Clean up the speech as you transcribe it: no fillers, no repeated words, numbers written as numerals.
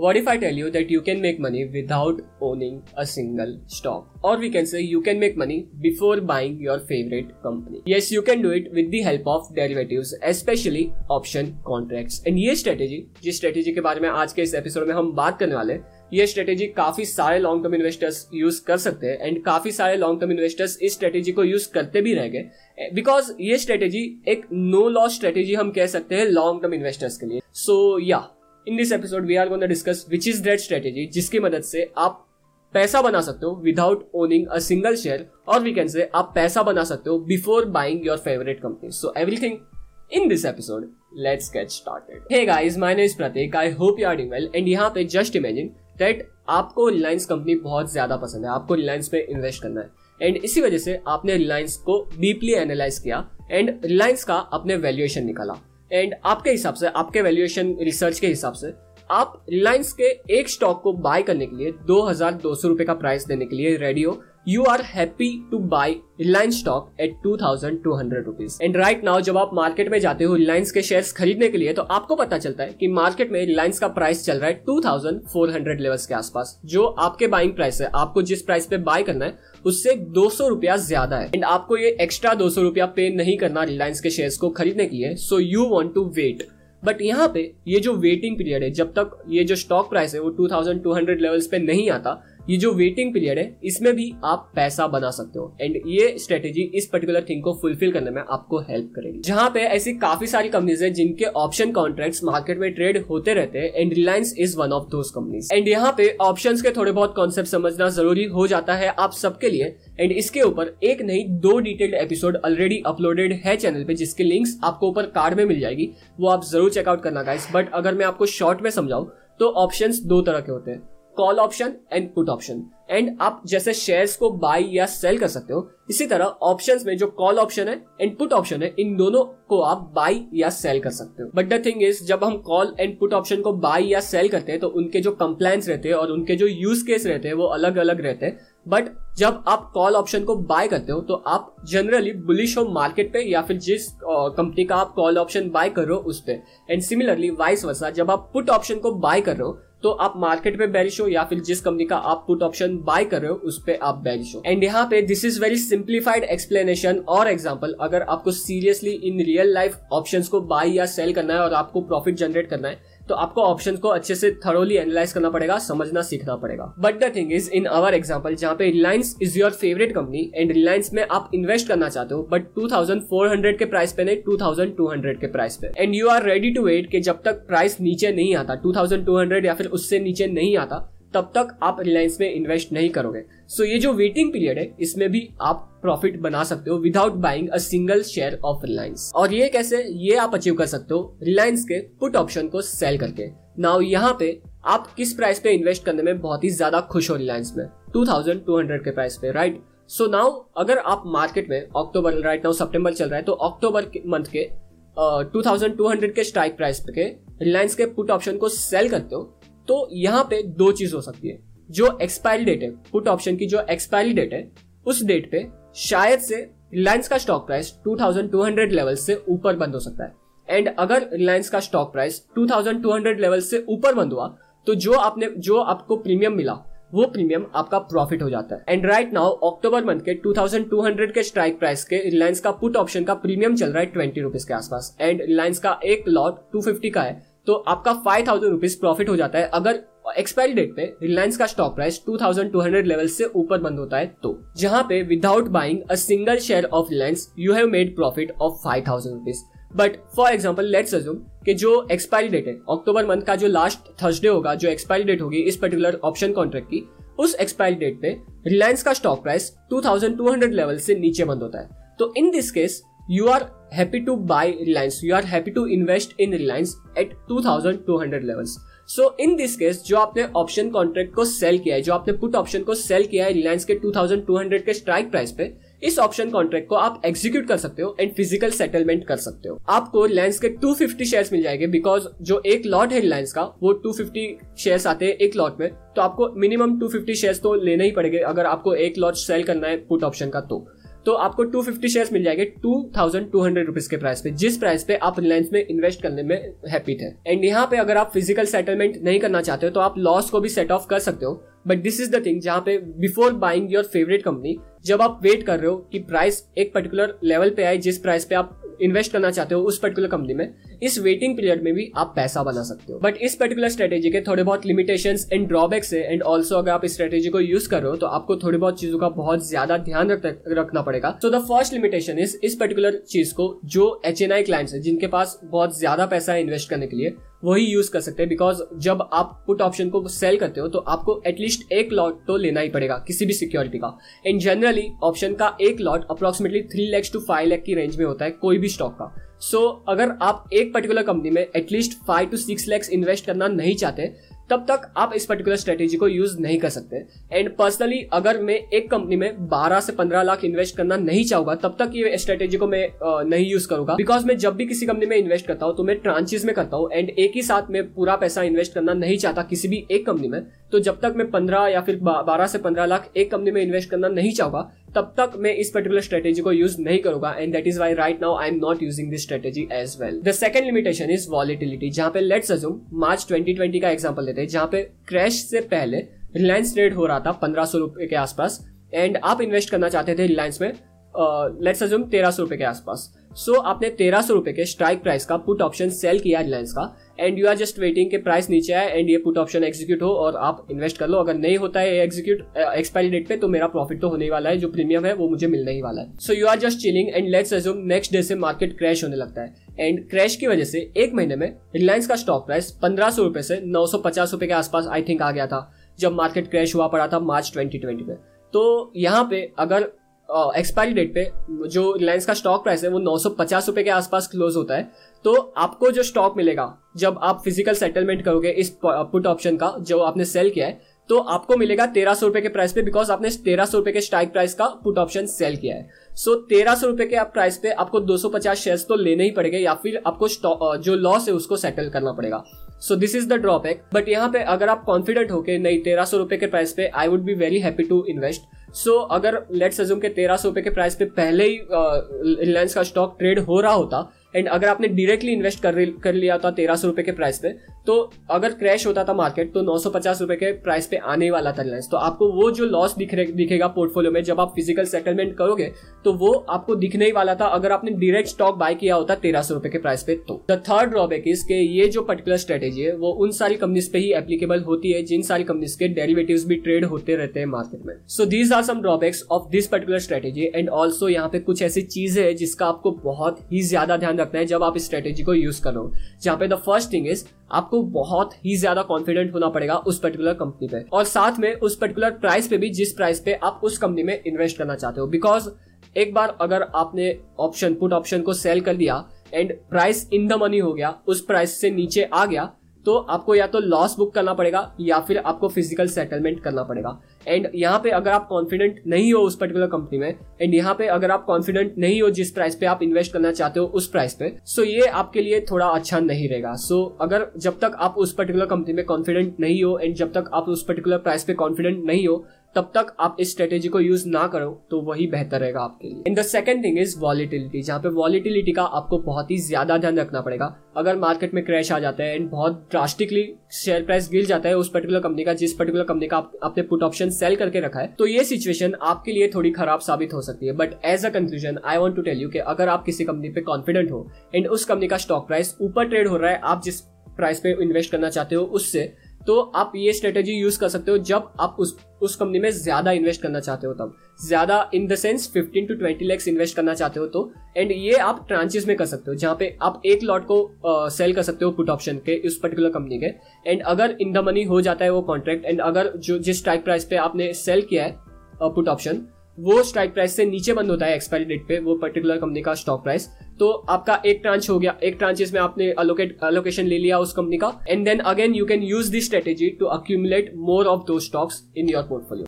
What if I tell you that you can make money without owning a single stock? Or we can say you can make money before buying your favorite company. Yes, you can do it with the help of derivatives, especially option contracts. And ये strategy, जिस strategy के बारे में आज के इस episode में हम बात करने वाले हैं, ये स्ट्रेटेजी काफी सारे लॉन्ग टर्म इन्वेस्टर्स यूज कर सकते हैं एंड काफी सारे लॉन्ग टर्म इन्वेस्टर्स इस स्ट्रेटेजी को यूज करते भी रह गए बिकॉज ये स्ट्रेटेजी एक नो लॉस स्ट्रेटेजी हम कह सकते हैं लॉन्ग टर्म इन्वेस्टर्स के लिए. सो या in this episode we are going to discuss which is that strategy जिसकी मदद से आप पैसा बना सकते हो without owning a single share और वी कैन से आप पैसा बना सकते हो before buying your favourite company. So everything in this episode, let's get started. Hey guys, my name is Pratik. I hope you are doing well. And यहाँ पे just imagine that आपको Reliance company बहुत ज्यादा पसंद है, आपको Reliance पे invest करना है एंड इसी वजह से आपने Reliance को डीपली एनालाइज किया एंड Reliance का अपने वैल्यूएशन निकाला एंड आपके हिसाब से, आपके वैल्यूएशन रिसर्च के हिसाब से आप Reliance के एक स्टॉक को बाय करने के लिए 2,200 रुपए का प्राइस देने के लिए रेडी हो. You are happy to buy Reliance stock at 2,200 rupees. And right now जब आप मार्केट में जाते हो Reliance के शेयर्स खरीदने के लिए तो आपको पता चलता है कि मार्केट में Reliance का प्राइस चल रहा है 2,400 लेवल्स के आसपास, जो आपके बाइंग प्राइस है, आपको जिस प्राइस पे बाय करना है उससे 200 रुपया ज्यादा है एंड आपको ये एक्स्ट्रा 200 रुपया पे नहीं करना Reliance के शेयर्स को खरीदने के लिए. So you want to wait, but यहाँ पे ये जो वेटिंग पीरियड है, जब तक ये जो स्टॉक प्राइस है वो 2,200 लेवल्स पे नहीं आता, ये जो वेटिंग पीरियड है इसमें भी आप पैसा बना सकते हो एंड ये स्ट्रेटेजी इस पर्टिकुलर थिंग को फुलफिल करने में आपको हेल्प करेगी. जहां पे ऐसी काफी सारी कंपनीज है जिनके ऑप्शन कॉन्ट्रैक्ट्स मार्केट में ट्रेड होते रहते हैं and Reliance is one of those companies and यहाँ पे ऑप्शंस के थोड़े बहुत कॉन्सेप्ट समझना जरूरी हो जाता है आप सबके लिए एंड इसके ऊपर एक नहीं दो डिटेल्ड एपिसोड ऑलरेडी अपलोडेड है चैनल पे, जिसके लिंक्स आपको ऊपर कार्ड में मिल जाएगी, वो आप जरूर चेकआउट करना गाइस. बट अगर मैं आपको शॉर्ट में समझाऊं तो ऑप्शंस दो तरह के होते हैं, call option and put option. And आप जैसे शेयर्स को बाय या सेल कर सकते हो, इसी तरह ऑप्शंस में जो कॉल ऑप्शन है एंड पुट ऑप्शन है, इन दोनों को आप बाय या सेल कर सकते हो. बट द थिंग इज, जब हम कॉल एंड पुट ऑप्शन को बाय या सेल करते हैं तो उनके जो कंप्लायंस रहते हैं और उनके जो यूज केस रहते हैं वो अलग अलग रहते हैं. बट जब आप कॉल ऑप्शन को बाय करते हो तो आप जनरली बुलिश हो मार्केट पे या फिर जिस कंपनी का आप कॉल ऑप्शन बाय कर रहे हो उस पे, एंड सिमिलरली वाइस वर्सा जब आप पुट ऑप्शन को बाय कर रहे हो तो आप मार्केट पे बेरिश हो या फिर जिस कंपनी का आप पुट ऑप्शन बाय कर रहे हो उस पे आप बेरिश हो. एंड यहाँ पे this is very simplified explanation और एग्जांपल. अगर आपको seriously in real life options को बाय या सेल करना है और आपको प्रॉफिट जनरेट करना है तो आपको ऑप्शंस को अच्छे से थरोली एनालाइज करना पड़ेगा, समझना सीखना पड़ेगा. But the thing is, in our example जहाँ पे Reliance is your favourite company and Reliance में आप इन्वेस्ट करना चाहते हो बट 2,400 के प्राइस पे नहीं 2,200 के प्राइस पे, and you are ready to wait कि जब तक प्राइस नीचे नहीं आता 2,200 या फिर उससे नीचे नहीं आता तब तक आप Reliance में इन्वेस्ट नहीं करोगे. सो ये जो वेटिंग पीरियड है इसमें भी आप प्रॉफिट बना सकते हो without buying a single share of Reliance. और ये कैसे, ये आप अचीव कर सकते हो Reliance के पुट ऑप्शन को सेल करके. नाउ यहाँ पे आप किस प्राइस पे इन्वेस्ट करने में बहुत ही ज्यादा खुश हो Reliance में, 2,200 के प्राइस पे, राइट. सो नाउ अगर आप मार्केट में अक्टूबर, राइट नाउ सितंबर चल रहा है, तो अक्टूबर मंथ के 2,200 के स्ट्राइक प्राइस पे Reliance के पुट ऑप्शन को सेल करते हो तो यहाँ पे दो चीज हो सकती है. जो एक्सपायरी डेट है पुट ऑप्शन की, जो एक्सपायरी डेट है उस डेट पे शायद से Reliance का स्टॉक प्राइस 2,200 लेवल से ऊपर बंद हो सकता है एंड अगर Reliance का स्टॉक प्राइस 2,200 लेवल से ऊपर बंद हुआ तो जो आपको प्रीमियम मिला वो प्रीमियम आपका प्रॉफिट हो जाता है. And right now October month के 2,200 के स्ट्राइक प्राइस के Reliance का पुट ऑप्शन का प्रीमियम चल रहा है 20 रुपीज के आसपास एंड Reliance का एक लॉट 250 का है तो आपका 5,000 रुपीज प्रॉफिट हो जाता है अगर एक्सपायरी डेट पे Reliance का स्टॉक प्राइस 2,200 लेवल से ऊपर बंद होता है तो. जहां पे without buying a single share of Reliance you have made profit of 5,000 rupees. But for example let's assume कि जो एक्सपायरी डेट है अक्टूबर मंथ का, जो लास्ट थर्सडे होगा, जो एक्सपायरी डेट होगी इस पर्टिकुलर ऑप्शन कॉन्ट्रैक्ट की, उस एक्सपायरी डेट पे Reliance का स्टॉक प्राइस 2,200 लेवल से नीचे बंद होता है तो in this case you are happy to buy Reliance, you are happy to invest in Reliance at 2,200 levels. So in this case जो आपने ऑप्शन कॉन्ट्रैक्ट को सेल किया है, जो आपने पुट ऑप्शन को सेल किया है Reliance के 2,200 के स्ट्राइक प्राइस पे, इस ऑप्शन कॉन्ट्रैक्ट को आप एग्जीक्यूट कर सकते हो एंड फिजिकल सेटलमेंट कर सकते हो. आपको Reliance के 250 शेयर्स मिल जाएंगे बिकॉज जो एक लॉट है Reliance का वो 250 शेयर्स आते हैं एक लॉट में, तो आपको मिनिमम 250 शेयर्स तो लेने ही पड़ेंगे अगर आपको एक लॉट सेल करना है पुट ऑप्शन का तो. तो आपको 250 शेयर्स मिल जाएंगे 2200 रुपीज के प्राइस पे, जिस प्राइस पे आप रिलायंस में इन्वेस्ट करने में हैप्पी थे। एंड यहाँ पे अगर आप फिजिकल सेटलमेंट नहीं करना चाहते हो तो आप लॉस को भी सेट ऑफ कर सकते हो, but this is the thing जहाँ पे before buying your favourite company, जब आप वेट कर रहे हो कि प्राइस एक पर्टिकुलर लेवल पे आए जिस प्राइस पे आप इन्वेस्ट करना चाहते हो उस पर्टिकुलर कंपनी में, इस वेटिंग पीरियड में भी आप पैसा बना सकते हो। बट इस पर्टिकुलर स्ट्रेटेजी के थोड़े बहुत लिमिटेशंस एंड ड्रॉबैक्स है, एंड ऑल्सो अगर आप इस स्ट्रेटेजी को यूज कर रहे हो तो आपको थोड़ी बहुत चीजों का बहुत ज्यादा ध्यान रखना पड़ेगा। सो द फर्स्ट लिमिटेशन इस पर्टिकुलर चीज को जो HNI क्लाइंट्स है जिनके पास बहुत ज्यादा पैसा है इन्वेस्ट करने के लिए वही यूज कर सकते हैं, बिकॉज जब आप पुट ऑप्शन को सेल करते हो तो आपको एटलीस्ट एक लॉट तो लेना ही पड़ेगा किसी भी सिक्योरिटी का। एंड जनरली ऑप्शन का एक लॉट अप्रोक्सीमेटली 3 लाख से 5 लाख की रेंज में होता है कोई भी स्टॉक का। सो अगर आप एक पर्टिकुलर कंपनी में एटलीस्ट 5 से 6 लाख इन्वेस्ट करना नहीं चाहते तब तक आप इस पर्टिकुलर स्ट्रेटेजी को यूज नहीं कर सकते। एंड पर्सनली अगर मैं एक कंपनी में 12 से 15 लाख इन्वेस्ट करना नहीं चाहूंगा तब तक ये स्ट्रेटेजी को मैं नहीं यूज करूंगा, बिकॉज मैं जब भी किसी कंपनी में इन्वेस्ट करता हूं तो मैं ट्रांचेस में करता हूं एंड एक ही साथ में पूरा पैसा इन्वेस्ट करना नहीं चाहता किसी भी एक कंपनी में। तो जब तक मैं 15 या फिर 12 से 15 लाख एक कंपनी में इन्वेस्ट करना नहीं चाहूंगा तब तक मैं इस पर्टिकुलर स्ट्रेटेजी को यूज नहीं करूंगा, and that is why right now I am not using this strategy as well. The second limitation is volatility, जहां पे लेट्स अज्यूम मार्च 2020 का एग्जांपल लेते हैं, जहां पे क्रैश से पहले रिलायंस ट्रेड हो रहा था 1500 रुपए के आसपास एंड आप इन्वेस्ट करना चाहते थे रिलायंस में लेट्स अज्यूम 1300 रुपए के आसपास। सो आपने 1300 रुपए के स्ट्राइक प्राइस का पुट ऑप्शन सेल किया रिलायंस का, and you are just waiting के प्राइस नीचे आए एंड ये पुट ऑप्शन एग्जीक्यूट हो और आप इन्वेस्ट कर लो। अगर नहीं होता है एग्जीक्यूट एक्सपायरी डेट पे तो मेरा प्रॉफिट तो होने ही वाला है, जो प्रीमियम है वो मुझे मिलने ही वाला है। So you are just chilling and let's assume next day से मार्केट क्रैश होने लगता है, एंड क्रैश की वजह से एक महीने में रिलायंस का स्टॉक प्राइस 1500 रुपए से 950 रुपए के आसपास आई थिंक आ गया था जब मार्केट क्रैश हुआ पड़ा था मार्च 2020 पे। तो यहाँ पे अगर एक्सपायरी डेट पे जो रिलायंस का स्टॉक प्राइस है वो 950 रुपए के आसपास क्लोज होता है, तो आपको जो स्टॉक मिलेगा जब आप फिजिकल सेटलमेंट करोगे इस पुट ऑप्शन का जो आपने सेल किया है तो आपको मिलेगा 1300 रुपए के प्राइस पे, बिकॉज आपने 1300 रुपए के स्ट्राइक प्राइस का पुट ऑप्शन सेल किया है। सो 1300 रुपए के प्राइस पे आपको 250 शेयर्स तो लेने ही पड़ेंगे या फिर आपको जो लॉस है उसको सेटल करना पड़ेगा। So this is the drawback, but यहाँ पे अगर आप कॉन्फिडेंट हो के नहीं 1300 रुपए के प्राइस पे I would be very happy to invest. So अगर लेट्स अज्यूम के 1300 रुपए के प्राइस पे पहले ही रिलायंस का स्टॉक ट्रेड हो रहा होता एंड अगर आपने डायरेक्टली इन्वेस्ट कर लिया था 1300 रुपए के प्राइस पे, तो अगर क्रैश होता था मार्केट तो 950 रुपए के प्राइस पे आने वाला था रिलायंस। तो आपको वो जो लॉस दिखेगा पोर्टफोलियो में जब आप फिजिकल सेटलमेंट करोगे तो वो आपको दिखने ही वाला था अगर आपने डायरेक्ट स्टॉक बाय किया होता 1300 रुपए के प्राइस पे। तो द थर्ड ड्रॉबैक इज के ये जो पर्टिकुलर स्ट्रेटेजी है वो उन सारी कंपनीज पे ही एप्लीकेबल होती है जिन सारी कंपनीज के डेरिवेटिव्स भी ट्रेड होते रहते हैं मार्केट में। So these are some drawbacks of this particular strategy, and also यहाँ पे कुछ ऐसी चीजें है जिसका आपको बहुत ही ज्यादा ध्यान रखना है जब आप इस स्ट्रेटेजी को यूज करो, जहाँ पे द फर्स्ट थिंग इज आपको बहुत ही ज्यादा कॉन्फिडेंट होना पड़ेगा उस पर्टिकुलर कंपनी पे और साथ में उस पर्टिकुलर प्राइस पे भी जिस प्राइस पे आप उस कंपनी में इन्वेस्ट करना चाहते हो, बिकॉज एक बार अगर आपने ऑप्शन पुट ऑप्शन को सेल कर दिया and price in the money हो गया उस प्राइस से नीचे आ गया तो आपको या तो लॉस बुक करना पड़ेगा या फिर आपको फिजिकल सेटलमेंट करना पड़ेगा। एंड यहाँ पे अगर आप कॉन्फिडेंट नहीं हो उस पर्टिकुलर कंपनी में एंड यहाँ पे अगर आप कॉन्फिडेंट नहीं हो जिस प्राइस पे आप इन्वेस्ट करना चाहते हो उस प्राइस पे, सो ये आपके लिए थोड़ा अच्छा नहीं रहेगा। सो अगर जब तक आप उस पर्टिकुलर कंपनी में कॉन्फिडेंट नहीं हो एंड जब तक आप उस पर्टिकुलर प्राइस पे कॉन्फिडेंट नहीं हो तब तक आप इस स्ट्रेटेजी को यूज ना करो तो वही बेहतर रहेगा आपके लिए। And the second thing is volatility, जहाँ पे वॉलिटिलिटी का आपको बहुत ही ज्यादा ध्यान रखना पड़ेगा। अगर मार्केट में क्रैश आ जाता है एंड बहुत ड्रास्टिकली शेयर प्राइस गिर जाता है उस पर्टिकुलर कंपनी का जिस पर्टिकुलर कंपनी का आपने पुट ऑप्शन सेल करके रखा है, तो ये सिचुएशन आपके लिए थोड़ी खराब साबित हो सकती है। But as a conclusion I want to tell you कि अगर आप किसी कंपनी पे कॉन्फिडेंट हो एंड उस कंपनी का स्टॉक प्राइस ऊपर ट्रेड हो रहा है आप जिस प्राइस पे इन्वेस्ट करना चाहते हो उससे, तो आप ये स्ट्रेटेजी यूज कर सकते हो जब आप उस कंपनी में ज्यादा इन्वेस्ट करना चाहते हो, तब ज्यादा इन द सेंस 15 से 20 लाख इन्वेस्ट करना चाहते हो तो। एंड ये आप ट्रांचेस में कर सकते हो जहाँ पे आप एक लॉट को सेल कर सकते हो पुट ऑप्शन के उस पर्टिकुलर कंपनी के, एंड अगर इन द मनी हो जाता है वो कॉन्ट्रैक्ट एंड अगर जो जिस स्ट्राइक प्राइस पे आपने सेल किया है पुट ऑप्शन वो स्ट्राइक प्राइस से नीचे बंद होता है एक्सपायरी डेट पे वो पर्टिकुलर कंपनी का स्टॉक प्राइस, तो आपका एक ट्रांच हो गया, एक ट्रांचेस में आपने अलोकेशन ले लिया उस कंपनी का, and then again you can use this strategy to accumulate more of दो स्टॉक्स इन योर पोर्टफोलियो।